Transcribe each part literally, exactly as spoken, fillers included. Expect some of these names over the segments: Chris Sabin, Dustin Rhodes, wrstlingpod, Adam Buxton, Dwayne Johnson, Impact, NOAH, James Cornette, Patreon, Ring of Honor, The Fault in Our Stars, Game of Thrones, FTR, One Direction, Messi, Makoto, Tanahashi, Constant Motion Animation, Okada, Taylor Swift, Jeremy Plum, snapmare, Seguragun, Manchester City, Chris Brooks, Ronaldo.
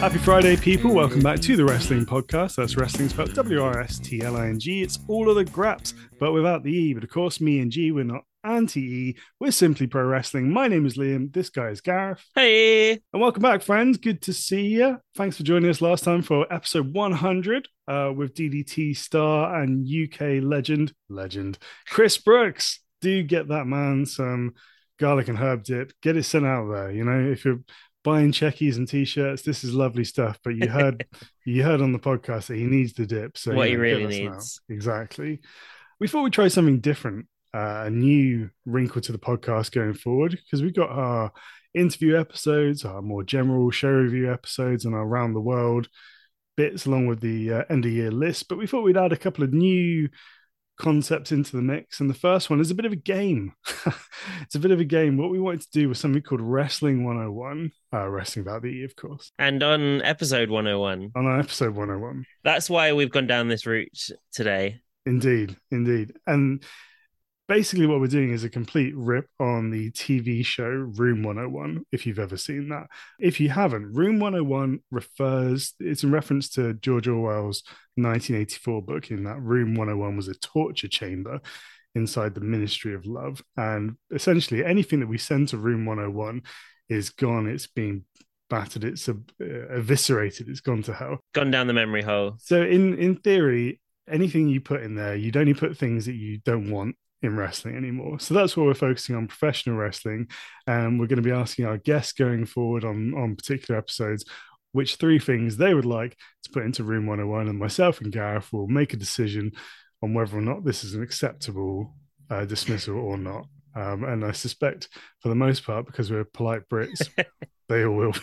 Happy Friday, people. Welcome back to the Wrestling Podcast. That's wrestling spelled W R S T L I N G. It's all of the graps, but without the E. But of course, me and G, we're not anti-E. We're simply pro wrestling. My name is Liam. This guy is Gareth. Hey. And welcome back, friends. Good to see you. Thanks for joining us last time for episode one hundred uh, with D D T star and U K legend, legend, Chris Brooks. Do get that man some garlic and herb dip. Get it sent out there. You know, if you're buying checkies and t-shirts, this is lovely stuff, but you heard you heard on the podcast that he needs the dip, so what he really needs. Exactly. We thought we'd try something different, uh, a new wrinkle to the podcast going forward, because we've got our interview episodes, our more general show review episodes, and our Around the World bits along with the uh, end of year list, but we thought we'd add a couple of new concepts into the mix. And the first one is a bit of a game. It's a bit of a game. What we wanted to do was something called Wrestling one oh one, uh, Wrestling About the E, of course. And on episode one oh one. On episode one oh one. That's why we've gone down this route today. Indeed, indeed. And basically what we're doing is a complete rip on the T V show Room one oh one, if you've ever seen that. If you haven't, Room one oh one refers, it's in reference to George Orwell's nineteen eighty-four book, in that Room one oh one was a torture chamber inside the Ministry of Love. And essentially anything that we send to Room one oh one is gone. It's been battered. It's ev- eviscerated. It's gone to hell. Gone down the memory hole. So in, in theory, anything you put in there, you'd only put things that you don't want in wrestling anymore. So that's what we're focusing on, professional wrestling. And um, we're going to be asking our guests going forward on, on particular episodes which three things they would like to put into Room one oh one, and myself and Gareth will make a decision on whether or not this is an acceptable uh, dismissal or not. Um, and I suspect for the most part, because we're polite Brits, they all will be.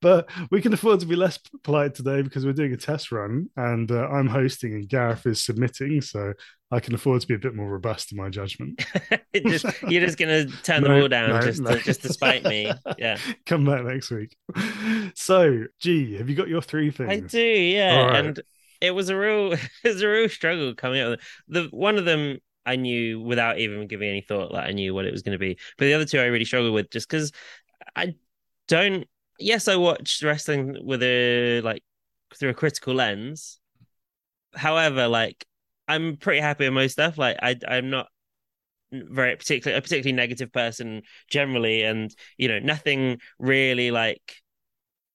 But we can afford to be less polite today because we're doing a test run, and uh, I'm hosting and Gareth is submitting, so I can afford to be a bit more robust in my judgment. just, you're just going to turn no, them all down no, just, no. To, just to spite me. Yeah, come back next week. So, G, have you got your three things? I do, yeah. Right. And it was a real, it was a real struggle coming up. The one of them I knew without even giving any thought, like I knew what it was going to be. But the other two I really struggled with, just because I don't. Yes, I watched wrestling with a like through a critical lens. However, like I'm pretty happy with most stuff. Like I, I'm not very particular, a particularly negative person generally, and you know nothing really like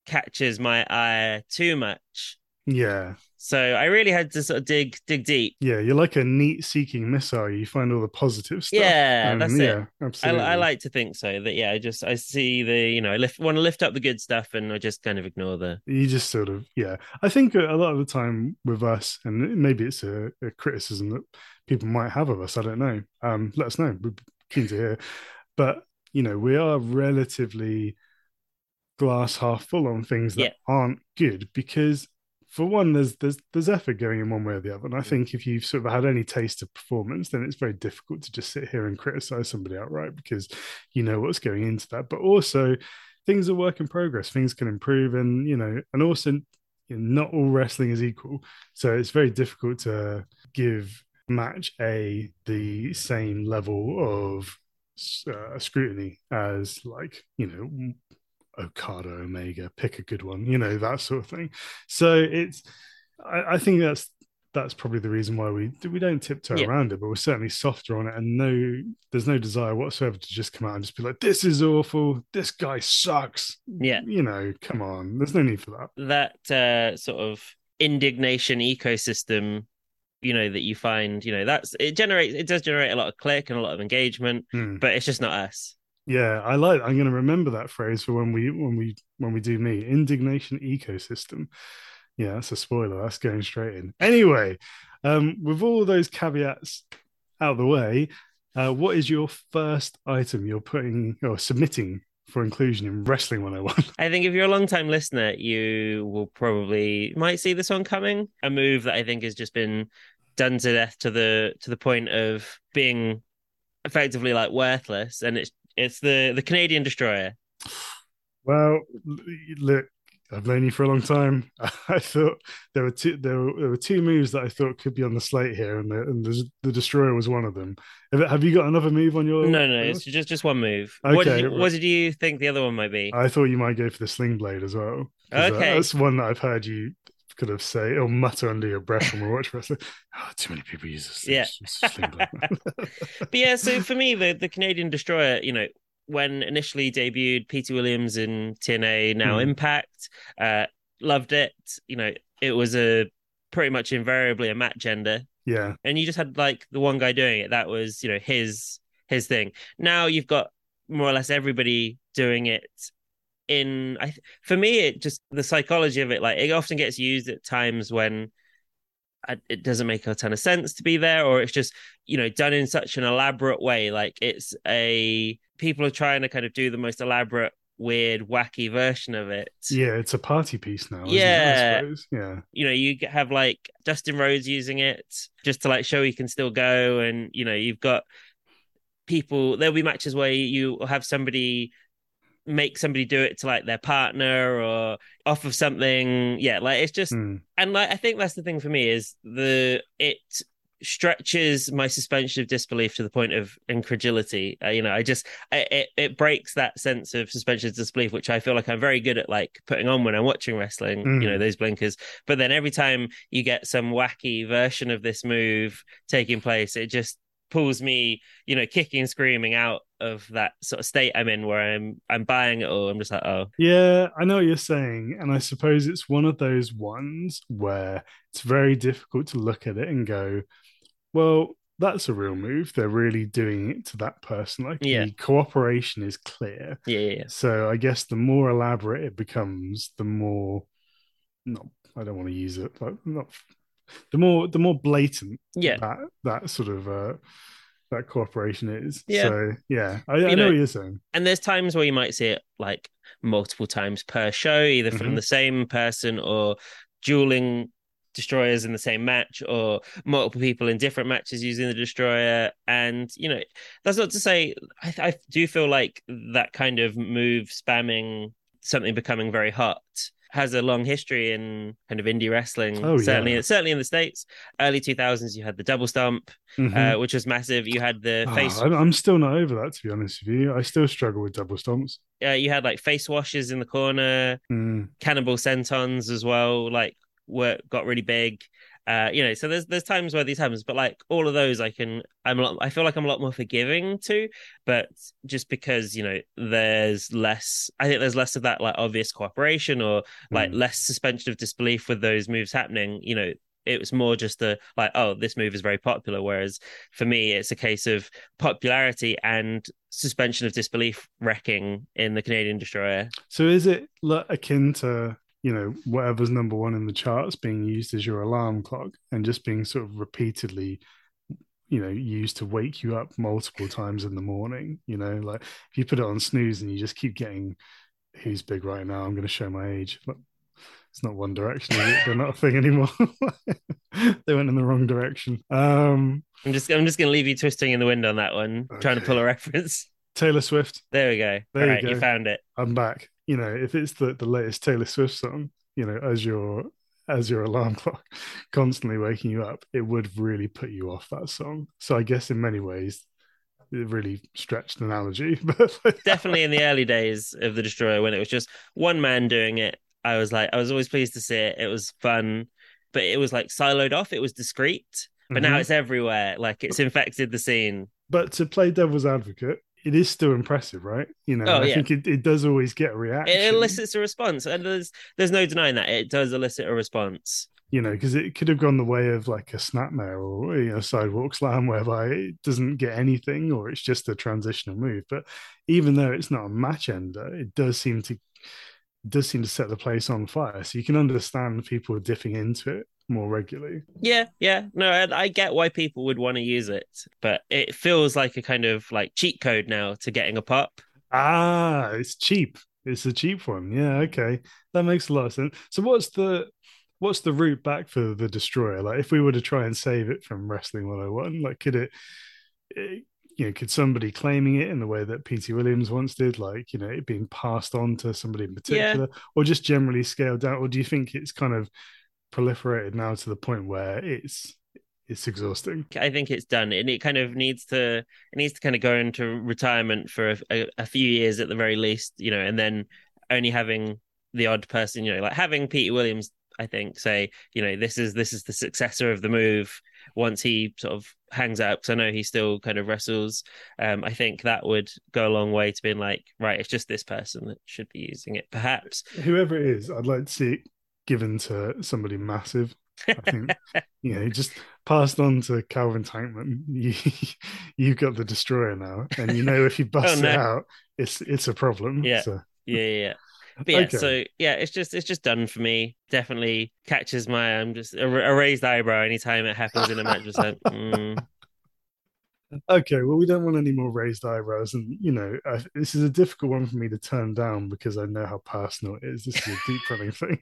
catches my eye too much. Yeah. So I really had to sort of dig, dig deep. Yeah, you're like a neat-seeking missile. You find all the positive stuff. Yeah, and that's yeah, it. Absolutely. I, I like to think so. That yeah, I just I see the you know I lift, want to lift up the good stuff, and I just kind of ignore the. You just sort of yeah. I think a lot of the time with us, and maybe it's a, a criticism that people might have of us. I don't know. Um, let us know. We're keen to hear. But you know, we are relatively glass half full on things that yeah. aren't good, because for one, there's there's there's effort going in one way or the other. And I think if you've sort of had any taste of performance, then it's very difficult to just sit here and criticize somebody outright, because you know what's going into that. But also, things are work in progress. Things can improve. And, you know, and also, you know, not all wrestling is equal. So it's very difficult to give match A the same level of uh, scrutiny as, like, you know, Okada, Omega, pick a good one, you know, that sort of thing. So it's, I, I think that's that's probably the reason why we we don't tiptoe yeah. around it, but we're certainly softer on it. And no, there's no desire whatsoever to just come out and just be like, this is awful, this guy sucks. Yeah, you know, come on, there's no need for that. That uh, sort of indignation ecosystem, you know, that you find, you know, that's it generates, it does generate a lot of click and a lot of engagement, mm. but it's just not us. Yeah, I like. I'm going to remember that phrase for when we when we when we do meet. Indignation ecosystem. Yeah, that's a spoiler. That's going straight in. Anyway, um, with all those caveats out of the way, uh, what is your first item you're putting or submitting for inclusion in Wrestling one oh one? I think if you're a long-time listener, you will probably might see this one coming. A move that I think has just been done to death to the to the point of being effectively like worthless, and it's. It's the, the Canadian Destroyer. Well, look, I've known you for a long time. I thought there were two, there were, there were two moves that I thought could be on the slate here, and the, and the, the Destroyer was one of them. Have you got another move on your? No, no, it's just, just one move. Okay. What did, you, what did you think the other one might be? I thought you might go for the Sling Blade as well. Okay, that's one that I've heard you could have say or mutter under your breath when we watch wrestling. Oh, too many people use this. Yeah. Sling Blade. But yeah, so for me, the the Canadian Destroyer, you know, when initially debuted, Peter Williams in T N A, now mm. Impact, uh, loved it. You know, it was a pretty much invariably a match ender. Yeah. And you just had like the one guy doing it. That was, you know, his his thing. Now you've got more or less everybody doing it. In I for me, it just the psychology of it, like it often gets used at times when I, it doesn't make a ton of sense to be there, or it's just, you know, done in such an elaborate way. Like it's a people are trying to kind of do the most elaborate, weird, wacky version of it. Yeah, it's a party piece now. Yeah, isn't it? Yeah. You know, you have like Dustin Rhodes using it just to like show he can still go, and you know, you've got people. There'll be matches where you have somebody make somebody do it to like their partner or off of something. Yeah, like it's just, mm. and like I think that's the thing for me is the it. stretches my suspension of disbelief to the point of incredulity. Uh, you know, I just I, it it breaks that sense of suspension of disbelief, which I feel like I'm very good at like putting on when I'm watching wrestling. Mm. You know, those blinkers. But then every time you get some wacky version of this move taking place, it just pulls me, you know, kicking and screaming out of that sort of state I'm in where I'm I'm buying it all. I'm just like, oh yeah, I know what you're saying, and I suppose it's one of those ones where it's very difficult to look at it and go, well, that's a real move. They're really doing it to that person. Like yeah. the cooperation is clear. Yeah, yeah, yeah. So I guess the more elaborate it becomes, the more no, I don't want to use it. Like not the more the more blatant. Yeah. That that sort of uh, that cooperation is. Yeah. So yeah, I, I know, know what you're saying. And there's times where you might see it like multiple times per show, either from mm-hmm. the same person or dueling destroyers in the same match, or multiple people in different matches using the destroyer. And you know, that's not to say I, I do feel like that kind of move spamming, something becoming very hot, has a long history in kind of indie wrestling. Oh, certainly, yeah. certainly in the States, early two thousands, you had the double stomp, mm-hmm. uh, which was massive. You had the oh, face. I'm still not over that, to be honest with you. I still struggle with double stomps. Uh, you had like face washes in the corner, mm. cannibal sentons as well. Like were got really big, uh, you know. So there's there's times where these happens, but like all of those, I can I'm a lot, I feel like I'm a lot more forgiving to, but just because, you know, there's less, I think there's less of that like obvious cooperation or like mm. less suspension of disbelief with those moves happening. You know, it was more just the like, oh, this move is very popular. Whereas for me, it's a case of popularity and suspension of disbelief wrecking in the Canadian Destroyer. So is it like akin to, you know, whatever's number one in the charts being used as your alarm clock and just being sort of repeatedly, you know, used to wake you up multiple times in the morning? You know, like if you put it on snooze and you just keep getting, who's big right now? I'm going to show my age. Look, it's not One Direction. They're not a thing anymore. They went in the wrong direction. Um, I'm just, I'm just going to leave you twisting in the wind on that one, okay. Trying to pull a reference. Taylor Swift. There we go. There All you right, go. You found it. I'm back. You know, if it's the, the latest Taylor Swift song, you know, as your as your alarm clock constantly waking you up, it would really put you off that song. So I guess in many ways, it really stretched an analogy. Definitely in the early days of the Destroyer, when it was just one man doing it, I was like, I was always pleased to see it. It was fun, but it was like siloed off. It was discreet, but mm-hmm. now it's everywhere. Like it's infected the scene. But to play devil's advocate, it is still impressive, right? You know, oh, I yeah. think it, it does always get a reaction. It elicits a response, and there's there's no denying that it does elicit a response. You know, because it could have gone the way of like a snapmare or, you know, sidewalk slam, whereby it doesn't get anything or it's just a transitional move. But even though it's not a match ender, it does seem to does seem to set the place on fire. So you can understand people dipping into it more regularly. Yeah, yeah. No, I, I get why people would want to use it, but it feels like a kind of like cheat code now to getting a pop. Ah, it's cheap. It's a cheap one. Yeah, okay. That makes a lot of sense. So what's the what's the route back for the Destroyer? Like if we were to try and save it from Wrestling one oh one, like could it, it you know, could somebody claiming it in the way that Petey Williams once did, like, you know, it being passed on to somebody in particular, yeah. or just generally scaled down? Or do you think it's kind of proliferated now to the point where it's it's exhausting? I think it's done, and it kind of needs to it needs to kind of go into retirement for a, a, a few years at the very least, you know, and then only having the odd person, you know, like having Peter Williams, I think, say, you know, this is this is the successor of the move once he sort of hangs out, because I know he still kind of wrestles. Um, I think that would go a long way to being like, right, it's just this person that should be using it, perhaps. Whoever it is, I'd like to see it given to somebody massive. I think, you know, just passed on to Calvin Tankman. You, you've got the destroyer now, and you know if you bust oh, no. it out, it's it's a problem. Yeah, so. yeah, yeah. But yeah, okay. so yeah, it's just it's just done for me. Definitely catches my I'm just a, a raised eyebrow anytime it happens in a match. Just like, mm. Okay, well, we don't want any more raised eyebrows, and you know, I, this is a difficult one for me to turn down because I know how personal it is. This is a deep running thing.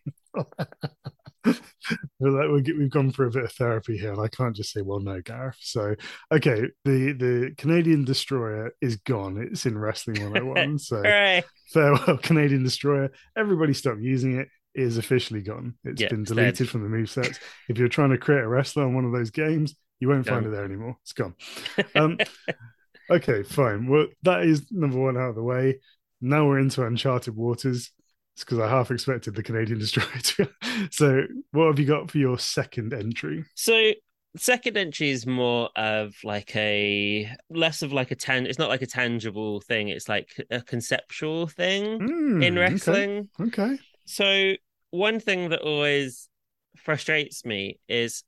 Like get, we've gone for a bit of therapy here, and I can't just say, well, no, Gareth. So, okay, the, the Canadian Destroyer is gone. It's in Wrestling one oh one. So, right. Farewell, Canadian Destroyer. Everybody stop using it. It is officially gone. It's yep, been deleted dead. From the movesets. If you're trying to create a wrestler on one of those games, you won't no. find it there anymore. It's gone. Um, okay, fine. Well, that is number one out of the way. Now we're into uncharted waters. Because I half expected the Canadian Destroyer to. So what have you got for your second entry? So second entry is more of like a less of like a tan it's not like a tangible thing, it's like a conceptual thing mm, in wrestling. Okay. okay. So one thing that always frustrates me is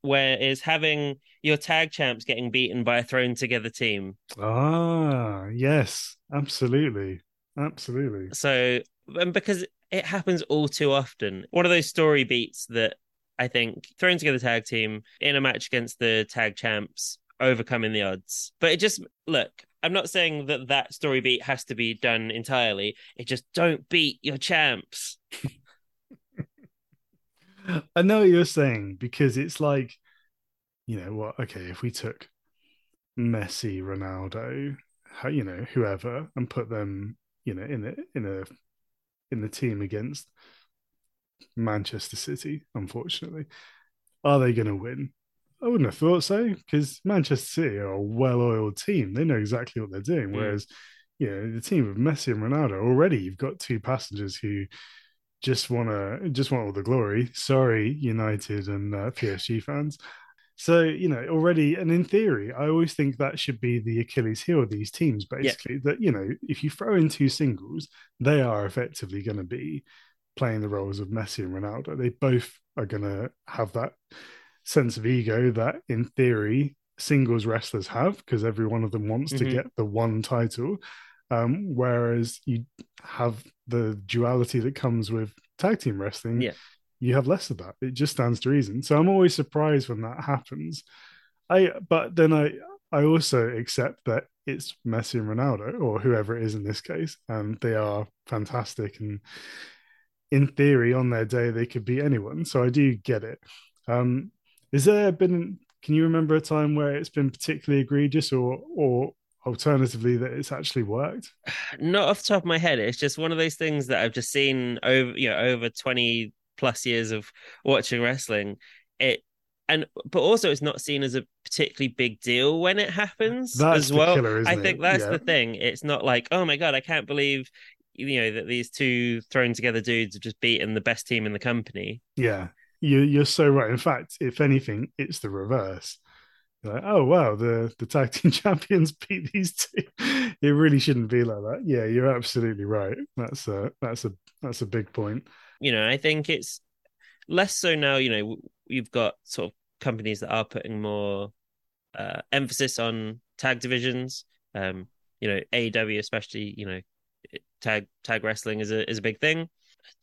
where is having your tag champs getting beaten by a thrown together team. Ah, yes, absolutely. Absolutely. So And because it happens all too often. One of those story beats that I think throwing together tag team in a match against the tag champs, overcoming the odds. But it just, look, I'm not saying that that story beat has to be done entirely. It just don't beat your champs. I know what you're saying, because it's like, you know what? Okay, if we took Messi, Ronaldo, you know, whoever, and put them, you know, in a, in a, in the team against Manchester City, unfortunately. Are they going to win? I wouldn't have thought so, because Manchester City are a well-oiled team. They know exactly what they're doing. Yeah. Whereas, you know, the team of Messi and Ronaldo, already you've got two passengers who just want to just want all the glory. Sorry, United and uh, P S G fans. So, you know, already, and in theory, I always think that should be the Achilles heel of these teams, basically, yeah. that, you know, if you throw in two singles, they are effectively going to be playing the roles of Messi and Ronaldo. They both are going to have that sense of ego that, in theory, singles wrestlers have, because every one of them wants mm-hmm. to get the one title, um, whereas you have the duality that comes with tag team wrestling. Yeah. You have less of that. It just stands to reason. So I'm always surprised when that happens. I but then I I also accept that it's Messi and Ronaldo, or whoever it is in this case, and they are fantastic. And in theory, on their day, they could beat anyone. So I do get it. Um, is there been? Can you remember a time where it's been particularly egregious, or or alternatively that it's actually worked? Not off the top of my head. It's just one of those things that I've just seen over you know over twenty plus years of watching wrestling, it and but also it's not seen as a particularly big deal when it happens. That's as well killer, I think it? That's yeah. the thing. It's not like, oh my god, I can't believe, you know, that these two thrown together dudes have just beaten the best team in the company. Yeah, you, you're so right. In fact, if anything, it's the reverse. You're like, oh wow, the the tag team champions beat these two. It really shouldn't be like that. Yeah, you're absolutely right. That's a that's a that's a big point. You know, I think it's less so now, you know, you've got sort of companies that are putting more uh, emphasis on tag divisions. Um, you know, A E W especially, you know, tag tag wrestling is a is a big thing.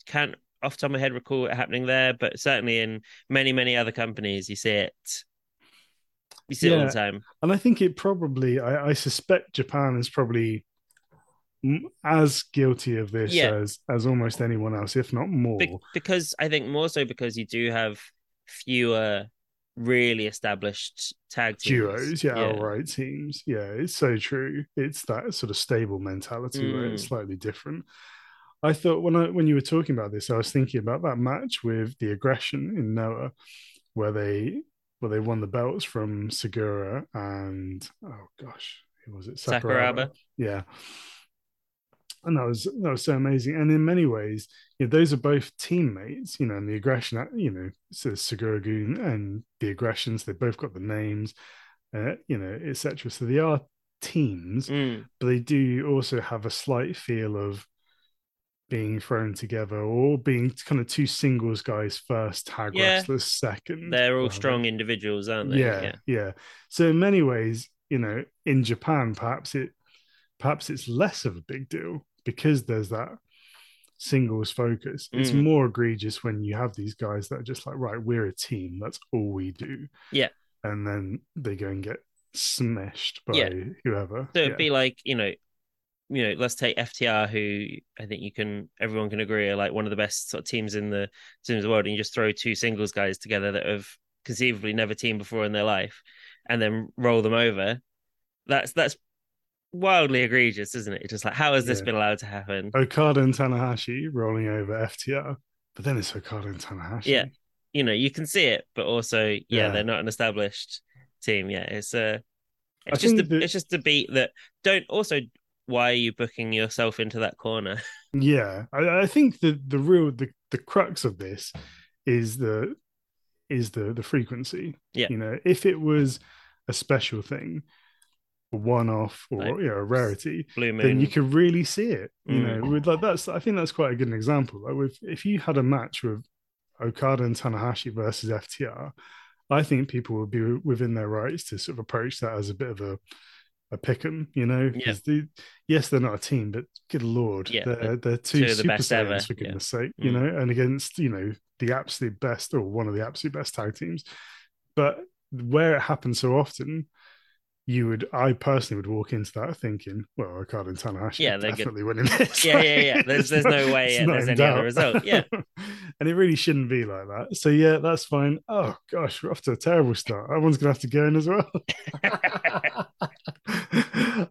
Can't off the top of my head recall it happening there, but certainly in many, many other companies, you see it. You see yeah. it all the time. And I think it probably, I, I suspect Japan is probably as guilty of this yeah. as as almost anyone else, if not more. Be- because I think more so because you do have fewer really established tag teams. Duos, yeah, yeah. All right teams. Yeah, it's so true. It's that sort of stable mentality mm. where it's slightly different. I thought when I when you were talking about this, I was thinking about that match with the Aggression in NOAH, where they where they won the belts from Segura and oh gosh, who was it? Sakuraba. Sakuraba. Yeah. And that was that was so amazing. And in many ways, you know, those are both teammates, you know, and the Aggression, you know, so Seguragun and the Aggressions, they've both got the names, uh, you know, et cetera. So they are teams, mm. but they do also have a slight feel of being thrown together or being kind of two singles guys first, tag yeah. wrestlers second. They're all um, strong individuals, aren't they? Yeah, yeah, yeah. So in many ways, you know, in Japan, perhaps it perhaps it's less of a big deal because there's that singles focus. It's mm. more egregious when you have these guys that are just like, right, we're a team. That's all we do. Yeah. And then they go and get smashed by yeah. whoever. So it'd yeah. be like, you know, you know, let's take F T R, who I think you can, everyone can agree are like one of the best sort of teams in the teams of the world, and you just throw two singles guys together that have conceivably never teamed before in their life, and then roll them over. That's that's wildly egregious, isn't it? It's just like, how has this yeah. been allowed to happen? Okada and Tanahashi rolling over F T R, but then it's Okada and Tanahashi. Yeah, you know, you can see it, but also, yeah, yeah. they're not an established team. Yeah, it's a, uh, it's I just a, that... it's just a beat that don't also. Why are you booking yourself into that corner? Yeah, I, I think the the real the, the crux of this is the is the the frequency. Yeah, you know, if it was a special thing, a one off, or like, you know, a rarity, blue moon, then you could really see it. You mm. know, with like that's I think that's quite a good example. Like with, if you had a match with Okada and Tanahashi versus F T R, I think people would be within their rights to sort of approach that as a bit of a A pick 'em, you know. Yeah. They, yes, they're not a team, but good lord, yeah, they're they're two, two of the best ever, for goodness yeah. sake, you mm. know. And against, you know, the absolute best or one of the absolute best tag teams, but where it happens so often, you would, I personally would walk into that thinking, well, Okada and Tanahashi yeah, definitely good. winning this. Yeah, like, yeah, yeah. There's there's no way yeah, there's any doubt. other result. Yeah, and it really shouldn't be like that. So yeah, that's fine. Oh gosh, we're off to a terrible start. That one's gonna have to go in as well.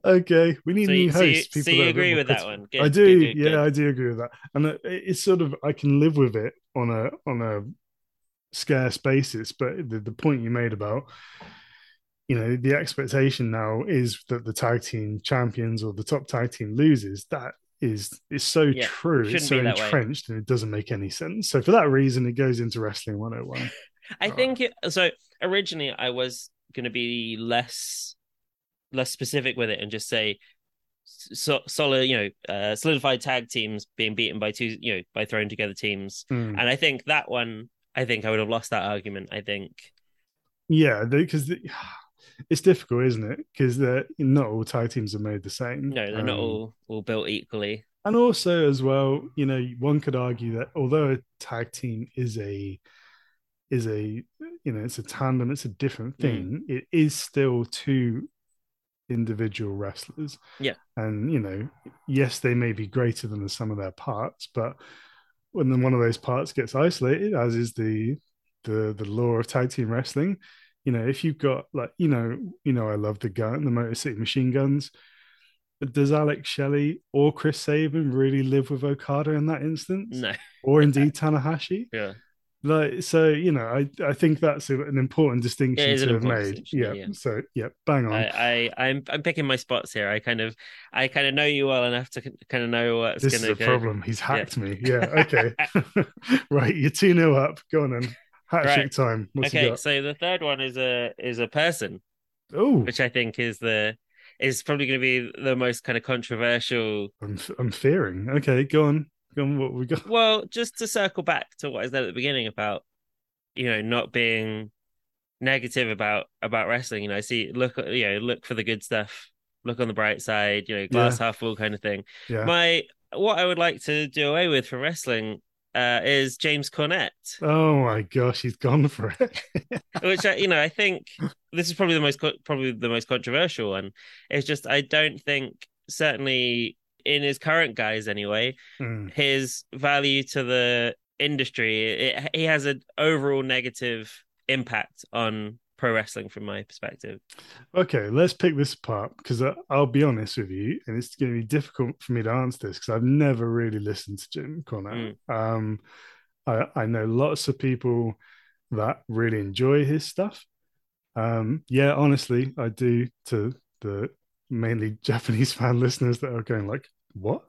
Okay, we need so you, new hosts. So you, so you agree with critical. that one? Good, I do. Good, good, yeah, good. I do agree with that. And it's sort of, I can live with it on a on a scarce basis. But the, the point you made about, you know, the expectation now is that the tag team champions or the top tag team loses. That is is so yeah, true. It's so entrenched, way. and it doesn't make any sense. So for that reason, it goes into Wrestling one oh one. I oh. think it, so. Originally, I was going to be less. less specific with it and just say so, solid, you know, uh, solidified tag teams being beaten by two, you know, by thrown together teams. Mm. And I think that one, I think I would have lost that argument. I think. Yeah, because it's difficult, isn't it? Because not all tag teams are made the same. No, they're um, not all, all built equally. And also as well, you know, one could argue that although a tag team is a, is a, you know, it's a tandem, it's a different thing. Mm. It is still two individual wrestlers, yeah, and you know, yes, they may be greater than the sum of their parts, but when the, one of those parts gets isolated, as is the the the law of tag team wrestling, you know, if you've got like, you know, you know, I love the gun, the Motor City Machine Guns. But does Alex Shelley or Chris Sabin really live with Okada in that instance? No, or indeed Tanahashi. Yeah. Like, so, you know, I, I think that's a, an important distinction it is an to important have made. Yeah. yeah. So yeah, bang on. I, I I'm I'm picking my spots here. I kind of I kind of know you well enough to kind of know what's going to go. This is the problem. He's hacked yeah. me. Yeah. Okay. Right. You're two nil up. Go on then. Hat right. trick time. What's okay. So the third one is a is a person. Oh. Which I think is the is probably going to be the most kind of controversial. I'm I'm fearing. Okay. Go on. What we got. Well, just to circle back to what I said at the beginning about, you know, not being negative about about wrestling. You know, I see look, you know, look for the good stuff, look on the bright side. You know, glass yeah. half full kind of thing. Yeah. My what I would like to do away with from wrestling uh, is James Cornette. Oh my gosh, he's gone for it. Which I, you know, I think this is probably the most probably the most controversial one. It's just I don't think certainly. in his current guise anyway, mm. his value to the industry, it, he has an overall negative impact on pro wrestling from my perspective. Okay, let's pick this apart, because I'll be honest with you, and it's going to be difficult for me to answer this because I've never really listened to Jim Cornette. Mm. Um, I, I know lots of people that really enjoy his stuff. Um, yeah, honestly, I do, to the mainly Japanese fan listeners that are going like, what?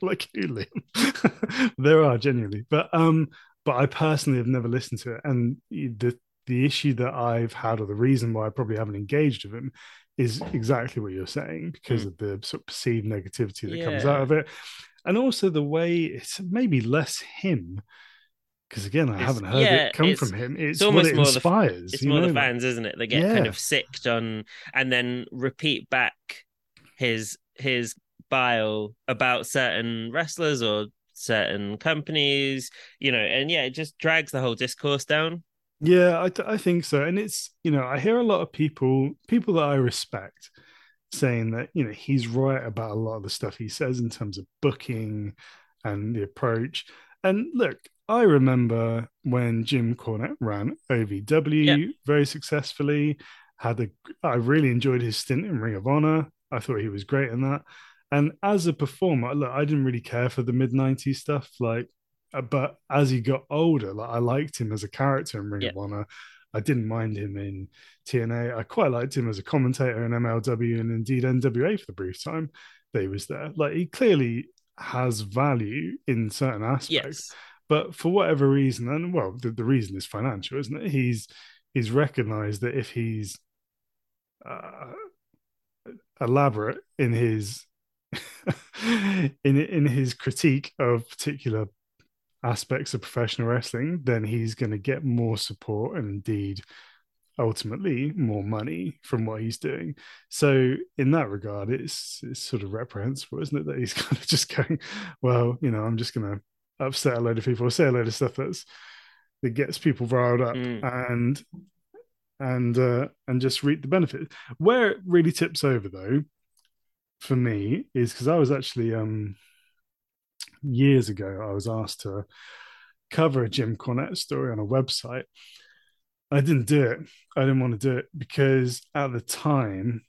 Like you, Liam. There are genuinely, but um, but I personally have never listened to it, and the the issue that I've had, or the reason why I probably haven't engaged with him, is exactly what you're saying, because mm. of the sort of perceived negativity that yeah. comes out of it, and also the way it's maybe less him, because again, I it's, haven't heard yeah, it come from him. It's, it's almost what it more inspires. The, it's more know? the fans, isn't it? They get yeah. kind of sicked on, and then repeat back his his. Bio about certain wrestlers or certain companies, you know, and yeah, it just drags the whole discourse down. Yeah, I, th- I think so. And it's, you know, I hear a lot of people, people that I respect, saying that, you know, he's right about a lot of the stuff he says in terms of booking and the approach. And look, I remember when Jim Cornette ran O V W yeah. very successfully, had a, I really enjoyed his stint in Ring of Honor. I thought he was great in that. And as a performer, look, I didn't really care for the mid nineties stuff, like, but as he got older, like, I liked him as a character in Ring yeah. of Honor. I didn't mind him in T N A. I quite liked him as a commentator in M L W and indeed N W A for the brief time that he was there. Like, he clearly has value in certain aspects, yes. but for whatever reason, and well, the, the reason is financial, isn't it? He's he's recognized that if he's uh, elaborate in his in in his critique of particular aspects of professional wrestling, then he's going to get more support and indeed ultimately more money from what he's doing. So in that regard, it's, it's sort of reprehensible, isn't it, that he's kind of just going, well, you know, I'm just going to upset a load of people, say a load of stuff that's that gets people riled up mm. and and uh, and just reap the benefit. Where it really tips over though for me is because I was actually um years ago I was asked to cover a Jim Cornette story on a website. I didn't do it. I didn't want to do it because at the time,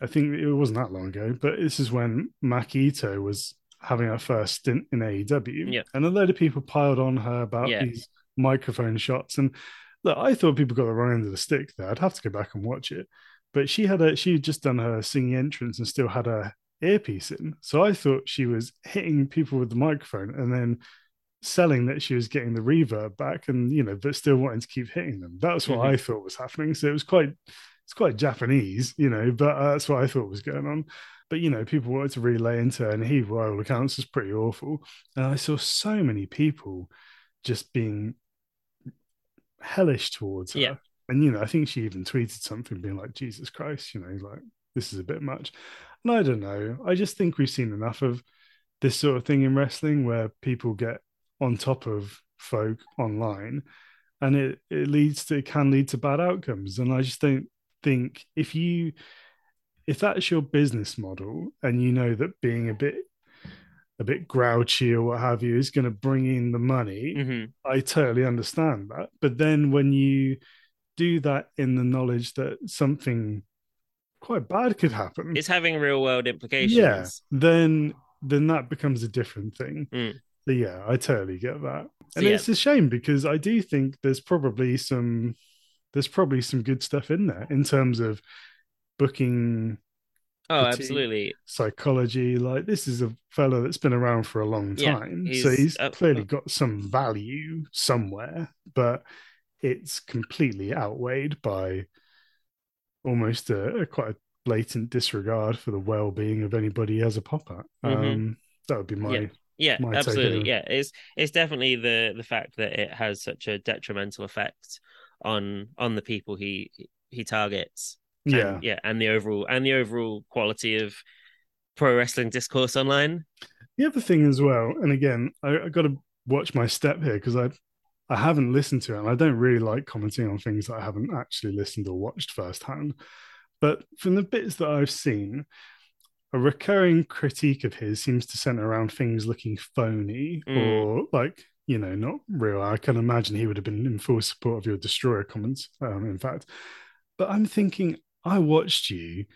I think it wasn't that long ago, but this is when Makoto was having her first stint in A E W, yeah. and a load of people piled on her about yeah. these microphone shots. And look, I thought people got the wrong end of the stick there. I'd have to go back and watch it. But she had a, she had just done her singing entrance and still had her earpiece in. So I thought she was hitting people with the microphone and then selling that she was getting the reverb back and, you know, but still wanting to keep hitting them. That's what mm-hmm. I thought was happening. So it was quite, it's quite Japanese, you know, but uh, that's what I thought was going on. But, you know, people wanted to relay into her, and he, by all accounts, was pretty awful. And I saw so many people just being hellish towards her. Yeah. And, you know, I think she even tweeted something being like, Jesus Christ, you know, like, this is a bit much. And I don't know. I just think we've seen enough of this sort of thing in wrestling where people get on top of folk online, and it, it leads to, it can lead to bad outcomes. And I just don't think if you, if that's your business model and you know that being a bit, a bit grouchy or what have you is going to bring in the money, mm-hmm. I totally understand that. But then when you do that in the knowledge that something quite bad could happen, it's having real world implications. Yeah, then then that becomes a different thing. Mm. But yeah, I totally get that, and so, it's yeah. a shame because I do think there's probably some there's probably some good stuff in there in terms of booking. Oh, absolutely. Psychology, like this is a fellow that's been around for a long time, yeah, he's, so he's uh, clearly got some value somewhere, but it's completely outweighed by almost a, a quite a blatant disregard for the well-being of anybody as a pop-up. Mm-hmm. Um, that would be my yeah, yeah my absolutely, yeah. It's it's definitely the the fact that it has such a detrimental effect on on the people he he targets. And, yeah, yeah, and the overall and the overall quality of pro wrestling discourse online. The other thing as well, and again, I, I got to watch my step here because I. I haven't listened to it, and I don't really like commenting on things that I haven't actually listened or watched firsthand. But from the bits that I've seen, a recurring critique of his seems to center around things looking phony mm. or like you know, not real. I can imagine he would have been in full support of your Destroyer comments, um, in fact. But I'm thinking, I watched you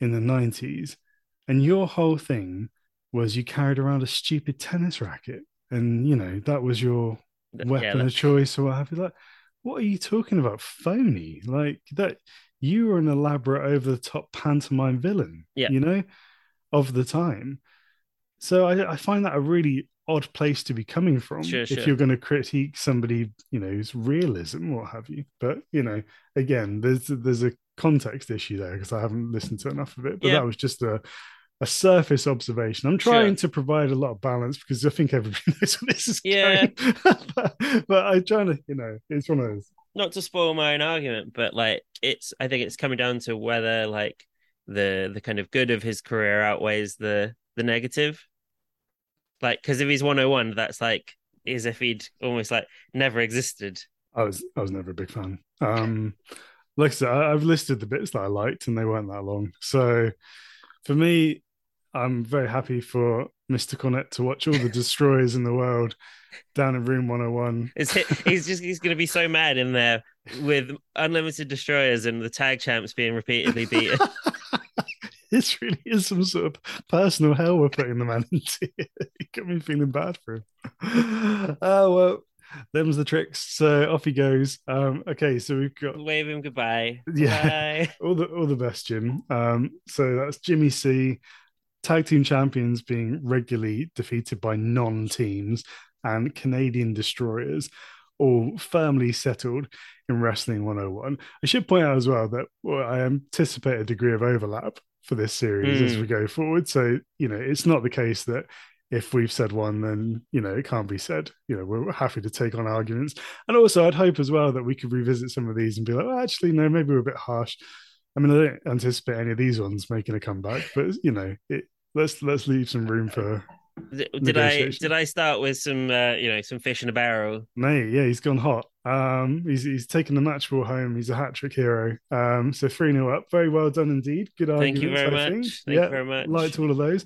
in the nineties and your whole thing was you carried around a stupid tennis racket and, you know, that was your weapon yeah, of choice or what have you. Like, what are you talking about? Phony. Like that, you were an elaborate over the top pantomime villain, yeah. you know, of the time. So I, I find that a really odd place to be coming from sure, if sure. you're going to critique somebody, you know, who's realism, what have you. But, you know, again, there's, there's a context issue there because I haven't listened to enough of it, but yeah. that was just a, a surface observation. I'm trying sure. to provide a lot of balance because I think everybody knows what this is yeah. going. but, but I'm trying to, you know, it's one of those. Not to spoil my own argument, but like it's, I think it's coming down to whether like the the kind of good of his career outweighs the the negative. Like, because if he's one oh one, that's like as if he'd almost like never existed. I was I was never a big fan. Um, like I said, I, I've listed the bits that I liked, and they weren't that long. So for me, I'm very happy for Mister Cornette to watch all the destroyers in the world down in room one oh one. It's he's just he's going to be so mad in there with unlimited destroyers and the tag champs being repeatedly beaten. This really is some sort of personal hell we're putting the man into. It got me feeling bad for him. Oh, uh, well, them's the tricks. So off he goes. Um, okay, so we've got... Wave him goodbye. Yeah. Bye. All the all the best, Jim. Um, so that's Jimmy C. Tag team champions being regularly defeated by non-teams and Canadian destroyers, all firmly settled in Wrestling one oh one. I should point out as well that well, I anticipate a degree of overlap for this series mm. as we go forward. So, you know, it's not the case that if we've said one, then, you know, it can't be said. You know, we're happy to take on arguments. And also I'd hope as well that we could revisit some of these and be like, well, actually, no, maybe we're a bit harsh. I mean, I don't anticipate any of these ones making a comeback, but, you know, it, let's let's leave some room for Did I did I start with some, uh, you know, some fish in a barrel? Mate, yeah, he's gone hot. Um, he's he's taken the match ball home. He's a hat-trick hero. Um, so three nil up. Very well done indeed. Good argument. Thank you very I much. Think. Thank yeah, you very much. Liked all of those.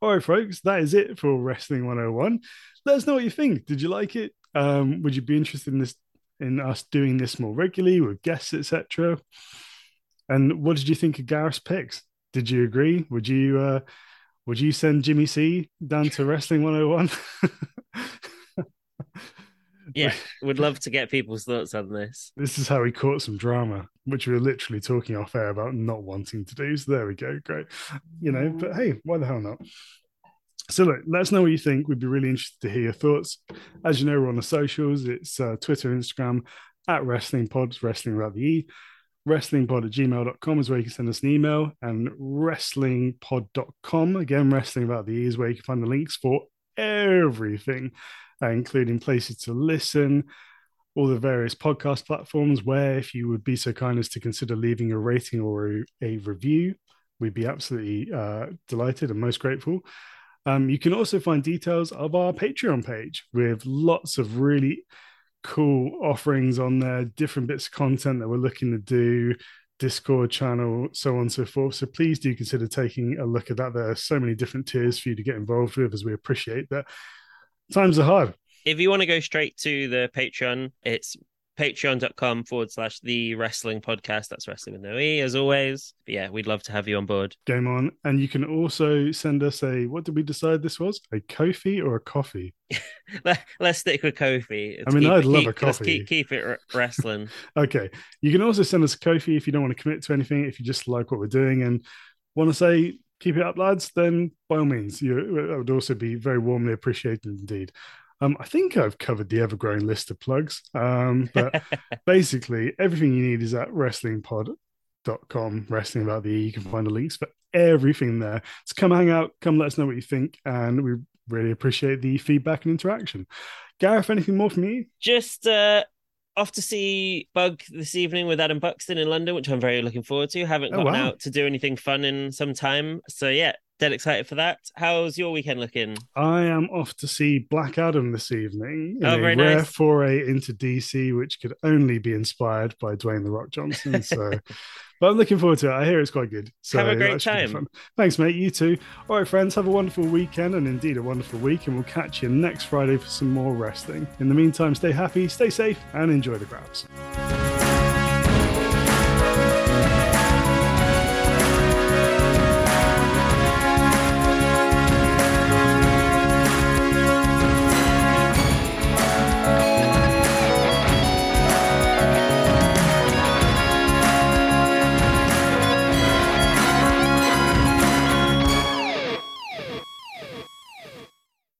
All right, folks, that is it for Wrestling one oh one. Let us know what you think. Did you like it? Um, would you be interested in this, in us doing this more regularly with guests, et cetera? And what did you think of Gareth's picks? Did you agree? Would you... Uh, Would you send Jimmy C down to Wrestling one oh one? Yeah, would love to get people's thoughts on this. This is how we caught some drama, which we were literally talking off air about not wanting to do. So there we go. Great. You know, but hey, why the hell not? So look, let us know what you think. We'd be really interested to hear your thoughts. As you know, we're on the socials. It's uh, Twitter, Instagram, at Wrestling Pods, Wrestling without the E. wrestlingpod at gmail dot com is where you can send us an email, and wrestling pod dot com, again, wrestling about the E, is where you can find the links for everything, including places to listen, all the various podcast platforms, where if you would be so kind as to consider leaving a rating or a review, we'd be absolutely uh, delighted and most grateful. Um, you can also find details of our Patreon page with lots of really cool offerings on there, different bits of content that we're looking to do, Discord channel, so on and so forth. So please do consider taking a look at that. There are so many different tiers for you to get involved with, as we appreciate that. Times are hard. If you want to go straight to the Patreon, it's patreon.com forward slash the wrestling podcast. That's wrestling with no E, as always. But yeah, we'd love to have you on board. Game on. And you can also send us a, what did we decide this was? A Ko-fi or a coffee? Let's stick with Ko-fi. I mean, keep, I'd love keep, a coffee. Let's keep, keep it wrestling. Okay. You can also send us a Ko-fi if you don't want to commit to anything, if you just like what we're doing and want to say, keep it up, lads, then by all means, you, that would also be very warmly appreciated indeed. Um, I think I've covered the ever-growing list of plugs, um, but basically everything you need is at wrestling pod dot com, wrestling about the E. You can find the links for everything there. So come hang out, come let us know what you think, and we really appreciate the feedback and interaction. Gareth, anything more from you? Just uh, off to see Bug this evening with Adam Buxton in London, which I'm very looking forward to. Haven't gotten oh, wow. out to do anything fun in some time. So yeah, Dead excited for that. How's your weekend looking? I am off to see Black Adam this evening. In oh, very a rare nice. foray into D C, which could only be inspired by Dwayne The Rock Johnson. So, but I'm looking forward to it. I hear it's quite good. So have a great time. Thanks, mate. You too. All right, friends. Have a wonderful weekend and indeed a wonderful week. And we'll catch you next Friday for some more wrestling. In the meantime, stay happy, stay safe, and enjoy the grabs.